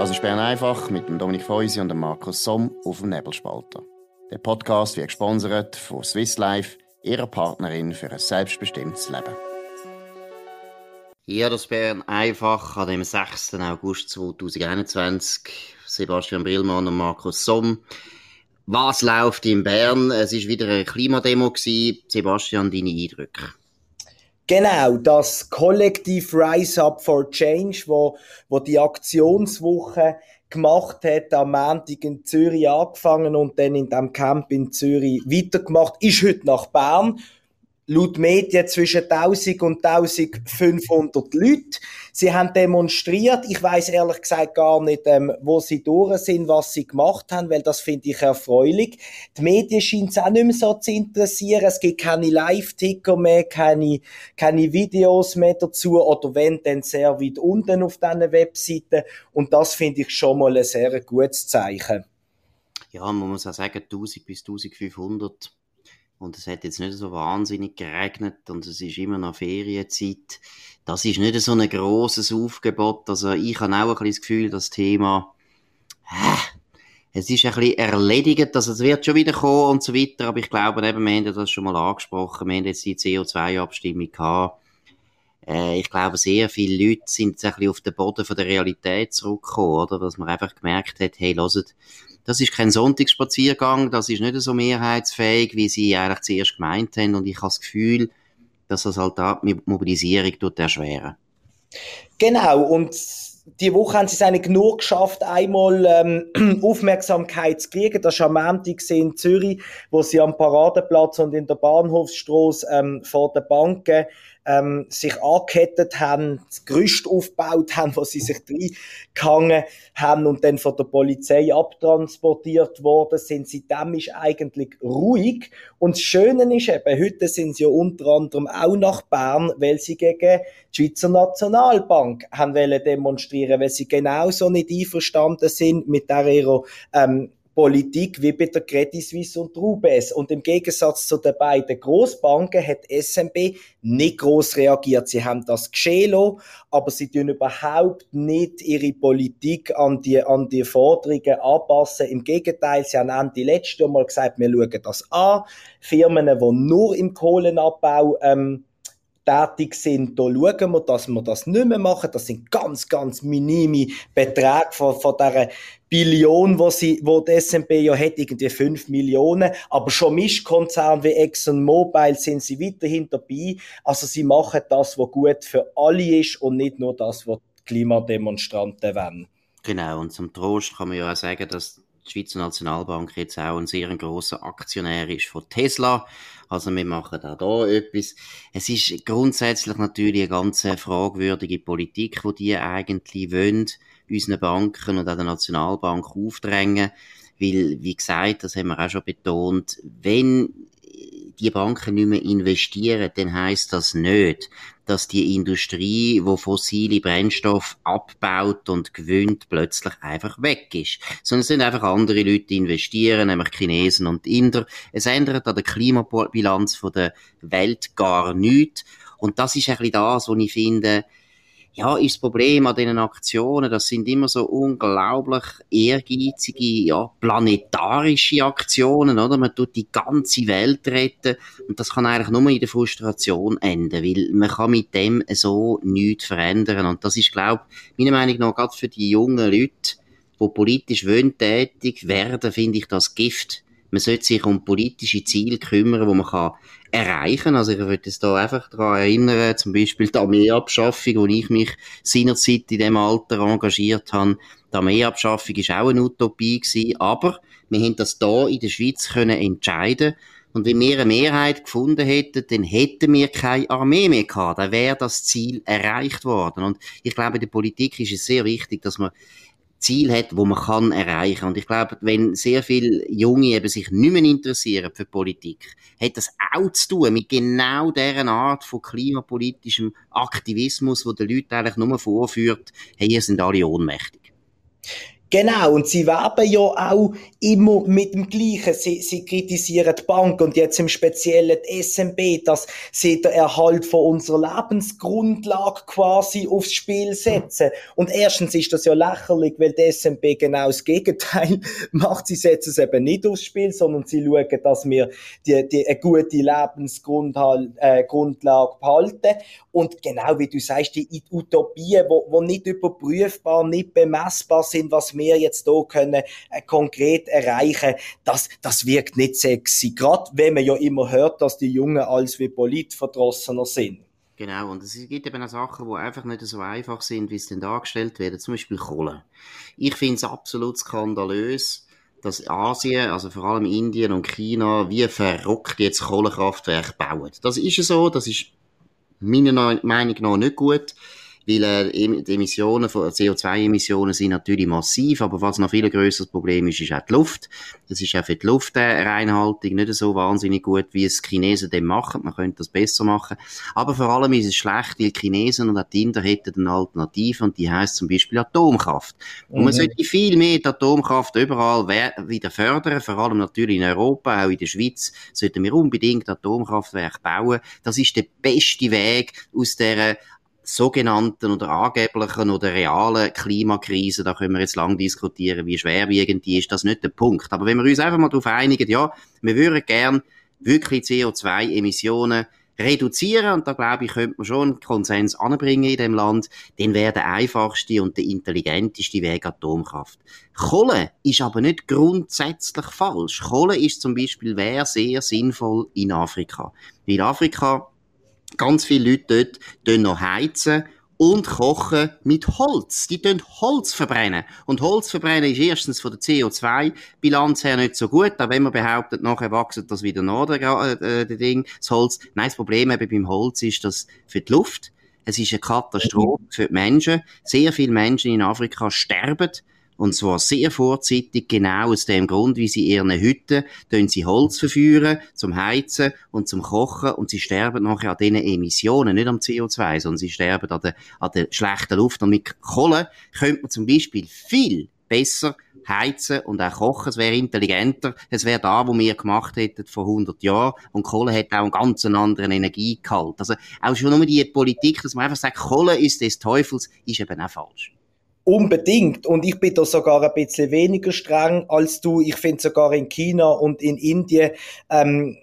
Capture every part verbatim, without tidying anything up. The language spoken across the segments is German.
Das ist Bern Einfach mit dem Dominik Feusi und dem Markus Somm auf dem Nebelspalter. Der Podcast wird gesponsert von Swiss Life, ihrer Partnerin für ein selbstbestimmtes Leben. Hier das Bern Einfach an dem sechsten August zweitausendeinundzwanzig. Sebastian Brillmann und Markus Somm. Was läuft in Bern? Es war wieder eine Klimademo gewesen. Sebastian, deine Eindrücke? Genau, das Kollektiv Rise Up for Change, wo, wo die Aktionswoche gemacht hat, am Montag in Zürich angefangen und dann in dem Camp in Zürich weitergemacht, ist heute nach Bern. Laut Medien zwischen tausend und eintausendfünfhundert Leute. Sie haben demonstriert. Ich weiss ehrlich gesagt gar nicht, ähm, wo sie durch sind, was sie gemacht haben, weil das finde ich erfreulich. Die Medien scheinen es auch nicht mehr so zu interessieren. Es gibt keine Live-Ticker mehr, keine, keine Videos mehr dazu oder wenn, dann sehr weit unten auf diesen Webseiten. Und das finde ich schon mal ein sehr gutes Zeichen. Ja, man muss auch sagen, tausend bis eintausendfünfhundert. Und es hat jetzt nicht so wahnsinnig geregnet und es ist immer noch Ferienzeit. Das ist nicht so ein grosses Aufgebot. Also ich habe auch ein bisschen das Gefühl, das Thema, äh, es ist ein bisschen erledigt, also es wird schon wieder kommen und so weiter. Aber ich glaube eben, wir haben das schon mal angesprochen, wir haben jetzt die C O zwei Abstimmung gehabt. Äh, ich glaube, sehr viele Leute sind jetzt ein bisschen auf den Boden von der Realität zurückgekommen, oder? Dass man einfach gemerkt hat, hey, hört, das ist kein Sonntagsspaziergang, das ist nicht so mehrheitsfähig, wie sie eigentlich zuerst gemeint haben. Und ich habe das Gefühl, dass das halt auch die Mobilisierung erschweren. Genau, und diese Woche haben sie es eigentlich nur geschafft, einmal ähm, Aufmerksamkeit zu kriegen. Das war am Montag in Zürich, wo sie am Paradenplatz und in der Bahnhofstrasse ähm, vor den Banken ähm, sich angekettet haben, das Gerüst aufgebaut haben, wo sie sich reingehangen haben und dann von der Polizei abtransportiert worden sind. Seitdem ist eigentlich ruhig. Und das Schöne ist eben, heute sind sie ja unter anderem auch nach Bern, weil sie gegen die Schweizer Nationalbank haben wollen demonstrieren, weil sie genauso nicht einverstanden sind mit der ihrer ähm, Politik wie bei der Credit Suisse und der U B S. Und im Gegensatz zu den beiden Grossbanken hat die S N B nicht gross reagiert. Sie haben das geschehen lassen, aber sie tun überhaupt nicht ihre Politik an die, an die Forderungen anpassen. Im Gegenteil, sie haben Ende letztes Jahr mal gesagt, wir schauen das an. Firmen, die nur im Kohlenabbau ähm, tätig sind, da schauen wir, dass wir das nicht mehr machen. Das sind ganz, ganz minime Beträge von, von dieser Billion, wo sie, wo die S und P ja hat, irgendwie fünf Millionen. Aber schon Mischkonzerne wie ExxonMobil sind sie weiterhin dabei. Also sie machen das, was gut für alle ist und nicht nur das, was die Klimademonstranten wollen. Genau, und zum Trost kann man ja auch sagen, dass die Schweizer Nationalbank jetzt auch ein sehr grosser Aktionär ist von Tesla. Also wir machen auch da etwas. Es ist grundsätzlich natürlich eine ganz fragwürdige Politik, die die eigentlich wollen, unseren Banken und auch der Nationalbank aufdrängen. Weil, wie gesagt, das haben wir auch schon betont, wenn die Banken nicht mehr investieren, dann heisst das nicht, dass die Industrie, die fossile Brennstoffe abbaut und gewinnt, plötzlich einfach weg ist. Sondern es sind einfach andere Leute, die investieren, nämlich Chinesen und Inder. Es ändert an der Klimabilanz der Welt gar nichts. Und das ist ein bisschen das, was ich finde, ja, ist das Problem an diesen Aktionen, das sind immer so unglaublich ehrgeizige, ja, planetarische Aktionen, oder? Man tut die ganze Welt retten und das kann eigentlich nur in der Frustration enden, weil man kann mit dem so nichts verändern und das ist, glaube ich, meiner Meinung nach gerade für die jungen Leute, die politisch wollen, tätig werden, finde ich das Gift. Man sollte sich um politische Ziele kümmern, die man kann erreichen kann. Also ich würde jetzt da einfach daran erinnern, zum Beispiel die Armeeabschaffung, wo ich mich seinerzeit in diesem Alter engagiert habe. Die Armeeabschaffung war auch eine Utopie gewesen, aber wir haben das hier in der Schweiz können entscheiden. Und wenn wir eine Mehrheit gefunden hätten, dann hätten wir keine Armee mehr gehabt. Dann wäre das Ziel erreicht worden. Und ich glaube, in der Politik ist es sehr wichtig, dass man Ziel hat, wo man kann erreichen. Und ich glaube, wenn sehr viele Junge eben sich nicht mehr interessieren für Politik, hat das auch zu tun mit genau dieser Art von klimapolitischem Aktivismus, wo den Leuten eigentlich nur vorführt, hey, ihr sind alle ohnmächtig. Genau, und sie werben ja auch immer mit dem Gleichen. Sie, sie kritisieren die Bank und jetzt im Speziellen die S N B, dass sie den Erhalt von unserer Lebensgrundlage quasi aufs Spiel setzen. Und erstens ist das ja lächerlich, weil die S N B genau das Gegenteil macht. Sie setzen es eben nicht aufs Spiel, sondern sie schauen, dass wir die, die, eine gute Lebensgrundlage äh, Grundlage behalten. Und genau wie du sagst, die Utopien, die nicht überprüfbar, nicht bemessbar sind, was wir jetzt hier können, äh, konkret erreichen, das, das wirkt nicht sexy. Gerade wenn man ja immer hört, dass die Jungen alles wie Politverdrossener sind. Genau, und es gibt eben auch Sachen, die einfach nicht so einfach sind, wie es denn dargestellt wird. Zum Beispiel Kohle. Ich finde es absolut skandalös, dass Asien, also vor allem Indien und China, wie verrückt jetzt Kohlekraftwerke bauen. Das ist ja so, das ist meiner Meinung nach nicht gut. Weil äh, die Emissionen von C O zwei Emissionen sind natürlich massiv, aber was noch viel grösseres Problem ist, ist auch die Luft. Das ist auch für die Luftreinhaltung nicht so wahnsinnig gut, wie es die Chinesen dem machen. Man könnte das besser machen. Aber vor allem ist es schlecht, weil die Chinesen und auch die Inder hätten eine Alternative und die heisst zum Beispiel Atomkraft. Mhm. Und man sollte viel mehr die Atomkraft überall wieder fördern, vor allem natürlich in Europa, auch in der Schweiz sollten wir unbedingt Atomkraftwerke bauen. Das ist der beste Weg aus dieser sogenannten oder angeblichen oder realen Klimakrise, da können wir jetzt lang diskutieren, wie schwerwiegend die ist, das ist nicht der Punkt. Aber wenn wir uns einfach mal darauf einigen, ja, wir würden gerne wirklich C O zwei Emissionen reduzieren, und da glaube ich, könnte man schon einen Konsens anbringen in dem Land, dann wäre der einfachste und der intelligenteste Weg Atomkraft. Kohle ist aber nicht grundsätzlich falsch. Kohle ist zum Beispiel wäre sehr sinnvoll in Afrika. In Afrika ganz viele Leute dort noch heizen und kochen mit Holz. Die tun Holz verbrennen. Und Holz verbrennen ist erstens von der C O zwei Bilanz her nicht so gut, auch wenn man behauptet, nachher wachsen das wieder nach, äh, der Ding, das Holz. Nein, das Problem eben beim Holz ist, dass für die Luft, es ist eine Katastrophe für die Menschen. Sehr viele Menschen in Afrika sterben. Und zwar sehr vorzeitig, genau aus dem Grund, wie sie ihren Hütten, tun sie Holz verfeuern, zum Heizen und zum Kochen, und sie sterben nachher an diesen Emissionen, nicht am C O zwei, sondern sie sterben an der, an der schlechten Luft. Und mit Kohle könnte man zum Beispiel viel besser heizen und auch kochen. Es wäre intelligenter. Es wäre da, wo wir gemacht hätten vor hundert Jahren. Und Kohle hat auch einen ganz anderen Energiegehalt. Also, auch schon nur die Politik, dass man einfach sagt, Kohle ist des Teufels, ist eben auch falsch. Unbedingt. Und ich bin da sogar ein bisschen weniger streng als du. Ich finde sogar in China und in Indien, ähm,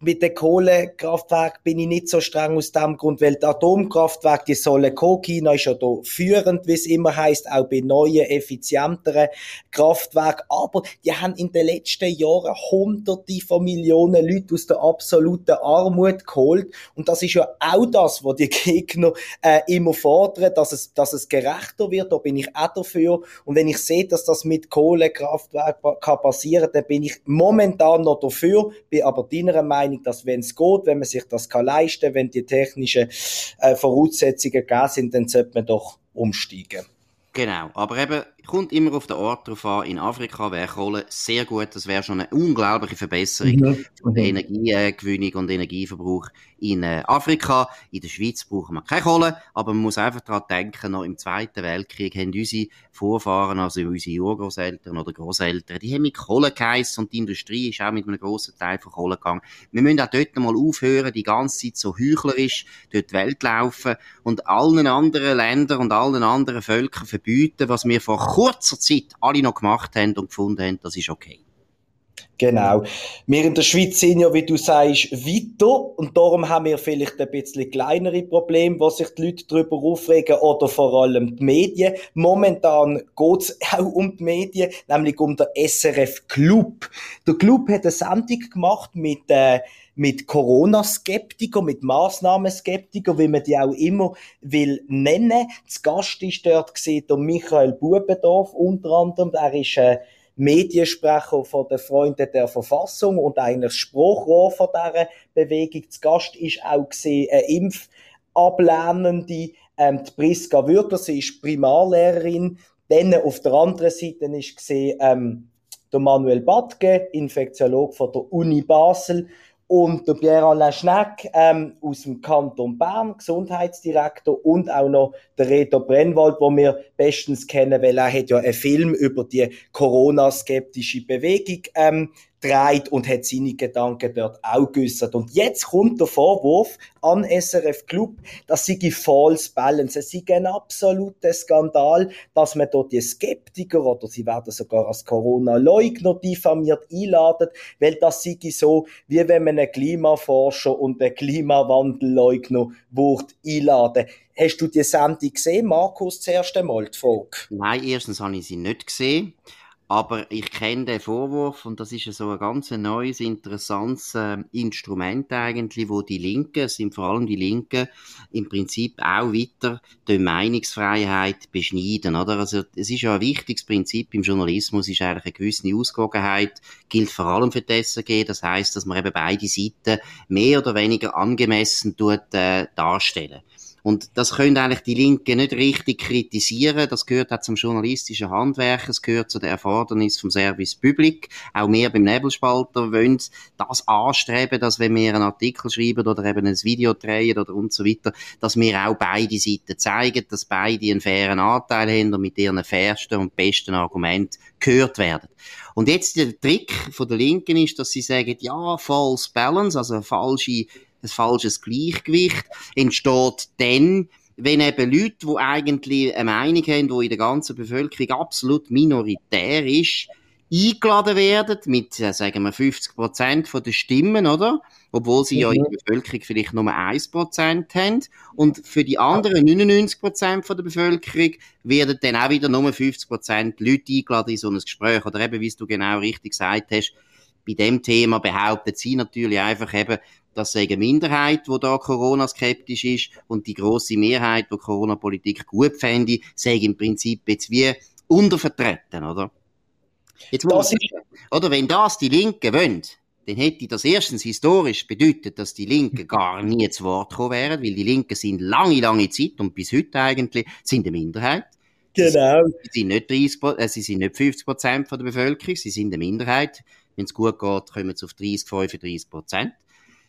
mit den Kohlekraftwerken bin ich nicht so streng aus dem Grund, weil die Atomkraftwerke, die sollen kommen. China ist ja da führend, wie es immer heisst, auch bei neuen, effizienteren Kraftwerken. Aber die haben in den letzten Jahren hunderte von Millionen Leute aus der absoluten Armut geholt. Und das ist ja auch das, was die Gegner äh, immer fordern, dass es, dass es gerechter wird. Da bin ich auch dafür. Und wenn ich sehe, dass das mit Kohlekraftwerken kann passieren, dann bin ich momentan noch dafür, bin aber deiner Meinung, dass wenn es geht, wenn man sich das kann leisten kann, wenn die technischen äh, Voraussetzungen gegeben sind, dann sollte man doch umsteigen. Genau, aber eben, kommt immer auf den Ort drauf an. In Afrika wäre Kohle sehr gut, das wäre schon eine unglaubliche Verbesserung ja. von der Energiegewinnung und Energieverbrauch in äh, Afrika. In der Schweiz brauchen wir keine Kohle, aber man muss einfach daran denken, noch im Zweiten Weltkrieg haben unsere Vorfahren, also unsere Urgroßeltern oder Großeltern, die haben mit Kohle geheissen und die Industrie ist auch mit einem grossen Teil von Kohle gegangen. Wir müssen auch dort mal aufhören, die ganze Zeit so heuchlerisch durch die Welt laufen und allen anderen Ländern und allen anderen Völkern verbieten, was wir vor kurzer Zeit alle noch gemacht haben und gefunden haben, das ist okay. Genau. Wir in der Schweiz sind ja, wie du sagst, weiter und darum haben wir vielleicht ein bisschen kleinere Probleme, wo sich die Leute darüber aufregen oder vor allem die Medien. Momentan geht es auch um die Medien, nämlich um den S R F Club. Der Club hat eine Sendung gemacht mit äh, mit Corona-Skeptiker, mit Massnahmen-Skeptiker, wie man die auch immer will nennen. Zu Gast ist dort der Michael Bubendorf unter anderem. Er ist äh, Mediensprecher von den Freunden der Verfassung und eigentlich Spruchrohr von dieser Bewegung. Zu Gast ist auch gewesen, eine Impfablehnende, ähm, die Priska Würter, sie ist Primarlehrerin. Dann auf der anderen Seite ist gewesen, ähm, der Manuel Batke, Infektiologe von der Uni Basel. Und der Pierre Schneck ähm, aus dem Kanton Bern, Gesundheitsdirektor, und auch noch der Reto Brennwald, den wir bestens kennen, weil er hat ja einen Film über die Corona-skeptische Bewegung ähm, gedreht und hat seine Gedanken dort auch geäussert. Und jetzt kommt der Vorwurf an S R F Club, das sei false balance, es sei ein absoluter Skandal, dass man dort die Skeptiker, oder sie werden sogar als Corona-Leugner diffamiert, einladet, weil das sei so, wie wenn man einen Klimaforscher und einen Klimawandelleugner einladen. Hast du die Sendung gesehen, Markus, das erste Mal, die Folge? Nein, erstens habe ich sie nicht gesehen. Aber ich kenne den Vorwurf, und das ist so ein ganz neues, interessantes äh, Instrument eigentlich, wo die Linken, es sind vor allem die Linken, im Prinzip auch weiter die Meinungsfreiheit beschneiden, oder? Also, es ist ja ein wichtiges Prinzip im Journalismus, ist eigentlich eine gewisse Ausgewogenheit, gilt vor allem für die S R G, das heisst, dass man eben beide Seiten mehr oder weniger angemessen tut, äh, darstellen. Und das können eigentlich die Linken nicht richtig kritisieren. Das gehört auch zum journalistischen Handwerk. Es gehört zu den Erfordernissen vom Service Public. Auch wir beim Nebelspalter wollen das anstreben, dass wenn wir einen Artikel schreiben oder eben ein Video drehen oder und so weiter, dass wir auch beide Seiten zeigen, dass beide einen fairen Anteil haben und mit ihren fairsten und besten Argumenten gehört werden. Und jetzt der Trick von der Linken ist, dass sie sagen, ja, false balance, also eine falsche ein falsches Gleichgewicht entsteht dann, wenn eben Leute, die eigentlich eine Meinung haben, die in der ganzen Bevölkerung absolut minoritär ist, eingeladen werden mit, sagen wir, fünfzig Prozent von den Stimmen, oder? Obwohl sie mhm. ja in der Bevölkerung vielleicht nur ein Prozent haben. Und für die anderen neunundneunzig Prozent von der Bevölkerung werden dann auch wieder nur fünfzig Prozent Leute eingeladen in so ein Gespräch. Oder eben, wie du genau richtig gesagt hast, bei dem Thema behaupten sie natürlich einfach eben, das sei eine Minderheit, die da Corona-skeptisch ist, und die grosse Mehrheit, die Corona-Politik gut fände, sei im Prinzip jetzt wie untervertreten, oder? Jetzt muss ich, oder? Wenn das die Linken wollen, dann hätte das erstens historisch bedeutet, dass die Linken gar nie zu Wort gekommen wären, weil die Linken sind lange, lange Zeit und bis heute eigentlich sind eine Minderheit. Genau. Sie sind nicht dreißig, äh, sie sind nicht fünfzig Prozent von der Bevölkerung, sie sind eine Minderheit. Wenn es gut geht, kommen sie auf dreißig, fünfunddreißig Prozent.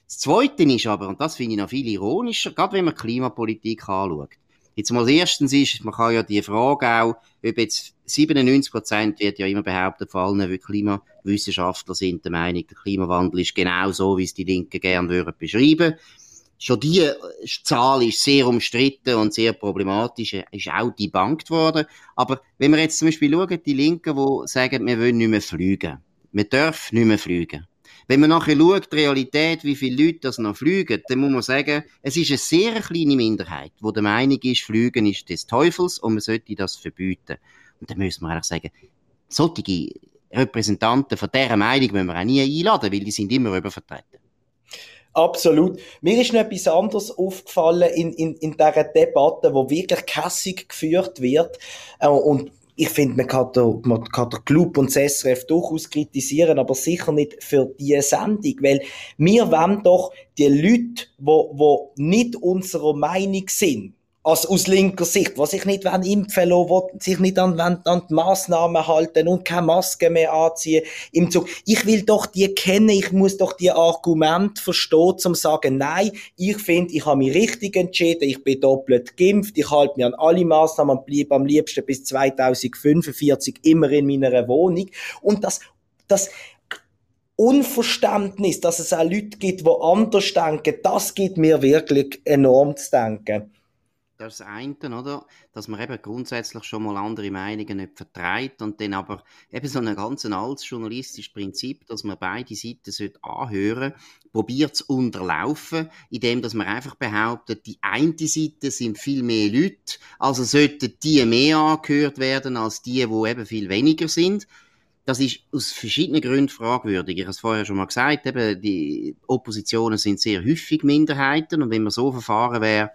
Das Zweite ist aber, und das finde ich noch viel ironischer, gerade wenn man Klimapolitik anschaut. Jetzt mal erstens ist, man kann ja die Frage auch, ob jetzt siebenundneunzig Prozent wird ja immer behauptet, vor allem weil Klimawissenschaftler sind der Meinung, der Klimawandel ist genau so, wie es die Linken gerne würden beschreiben. Schon die Zahl ist sehr umstritten und sehr problematisch, ist auch debankt worden. Aber wenn wir jetzt zum Beispiel schauen, die Linken, die sagen, wir wollen nicht mehr fliegen. Wir dürfen nicht mehr fliegen. Wenn man nachher schaut, die Realität, wie viele Leute das noch fliegen, dann muss man sagen, es ist eine sehr kleine Minderheit, die der Meinung ist, Fliegen ist des Teufels und man sollte das verbieten. Und dann müssen wir eigentlich sagen, solche Repräsentanten von dieser Meinung müssen wir auch nie einladen, weil die sind immer übervertreten. Absolut. Mir ist noch etwas anderes aufgefallen in, in, in dieser Debatte, wo wirklich kässig geführt wird äh, und ich finde, man kann den Club und das S R F durchaus kritisieren, aber sicher nicht für diese Sendung, weil wir wollen doch die Leute, die, die nicht unserer Meinung sind, also aus linker Sicht, die sich nicht impfen lassen, die sich nicht an, an die Massnahmen halten und keine Maske mehr anziehen im Zug. Ich will doch die kennen, ich muss doch die Argumente verstehen, um zu sagen, nein, ich finde, ich habe mich richtig entschieden, ich bin doppelt geimpft, ich halte mich an alle Massnahmen und bleibe am liebsten bis zweitausendfünfundvierzig immer in meiner Wohnung. Und das, das, Unverständnis, dass es auch Leute gibt, die anders denken, das gibt mir wirklich enorm zu denken. Das ist das eine, oder? Dass man eben grundsätzlich schon mal andere Meinungen nicht vertreibt und dann aber eben so ein ganz altes journalistisches Prinzip, dass man beide Seiten anhören sollte, probiert zu unterlaufen, indem dass man einfach behauptet, die eine Seite sind viel mehr Leute, also sollten die mehr angehört werden als die, die eben viel weniger sind. Das ist aus verschiedenen Gründen fragwürdig. Ich habe es vorher schon mal gesagt, eben die Oppositionen sind sehr häufig Minderheiten und wenn man so verfahren wäre,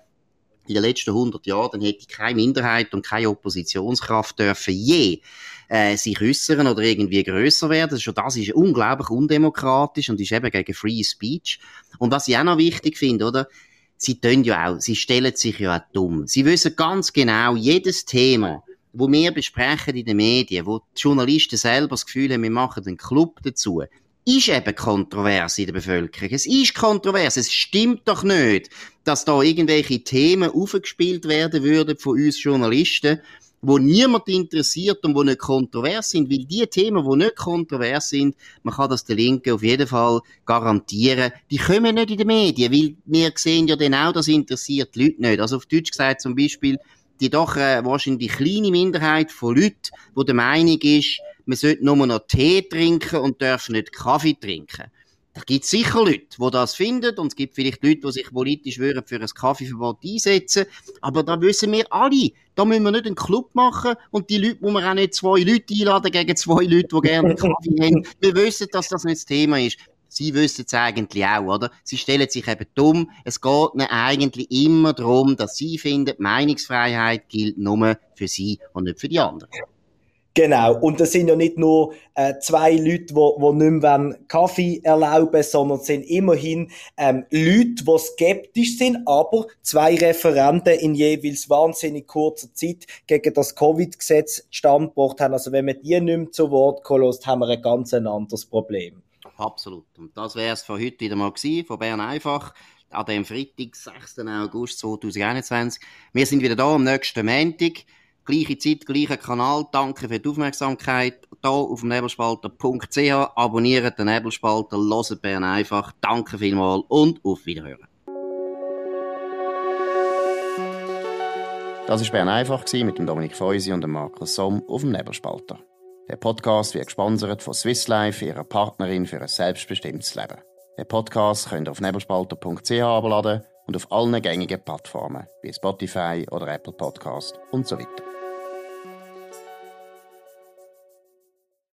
in den letzten hundert Jahren, dann hätte keine Minderheit und keine Oppositionskraft dürfen je äh, sich äußern oder irgendwie grösser werden. Schon das ist unglaublich undemokratisch und ist eben gegen Free Speech. Und was ich auch noch wichtig finde, oder? Sie tun ja auch, sie stellen sich ja auch dumm. Sie wissen ganz genau, jedes Thema, wo wir besprechen in den Medien, wo die Journalisten selber das Gefühl haben, wir machen einen Club dazu, ist eben kontrovers in der Bevölkerung. Es ist kontrovers. Es stimmt doch nicht, dass da irgendwelche Themen aufgespielt werden würden von uns Journalisten, wo niemand interessiert und wo nicht kontrovers sind. Weil die Themen, die nicht kontrovers sind, man kann das den Linken auf jeden Fall garantieren, die kommen nicht in die Medien, weil wir sehen ja genau, das interessiert die Leute nicht. Also auf Deutsch gesagt zum Beispiel, die doch äh, wahrscheinlich kleine Minderheit von Leuten, die der Meinung ist, man sollte nur noch Tee trinken und darf nicht Kaffee trinken. Da gibt es sicher Leute, die das finden, und es gibt vielleicht Leute, die sich politisch würden für ein Kaffeeverbot einsetzen, aber da wissen wir alle, da müssen wir nicht einen Club machen und die Leute muss man auch nicht zwei Leute einladen gegen zwei Leute, die gerne Kaffee haben. Wir wissen, dass das nicht das Thema ist. Sie wissen es eigentlich auch, oder? Sie stellen sich eben dumm. Es geht ihnen eigentlich immer darum, dass sie finden, Meinungsfreiheit gilt nur für sie und nicht für die anderen. Genau, und das sind ja nicht nur äh, zwei Leute, die nicht mehr Kaffee erlauben, sondern es sind immerhin ähm, Leute, die skeptisch sind, aber zwei Referenden in jeweils wahnsinnig kurzer Zeit gegen das Covid-Gesetz zustande gebracht haben. Also wenn man die nicht mehr zu Wort kommen lässt, haben wir ein ganz anderes Problem. Absolut. Und das wäre es von heute wieder mal gewesen, von Bern einfach, an dem Freitag, sechsten August zweitausendeinundzwanzig. Wir sind wieder da am nächsten Montag. Gleiche Zeit, gleicher Kanal. Danke für die Aufmerksamkeit. Hier auf dem nebelspalter punkt c h. Abonniert den Nebelspalter, hört Bern einfach. Danke vielmals und auf Wiederhören. Das war Bern einfach mit dem Dominik Feusi und dem Markus Somm auf dem Nebelspalter. Der Podcast wird gesponsert von Swiss Life, ihrer Partnerin für ein selbstbestimmtes Leben. Den Podcast könnt ihr auf nebelspalter punkt c h abladen und auf allen gängigen Plattformen wie Spotify oder Apple Podcast und so weiter.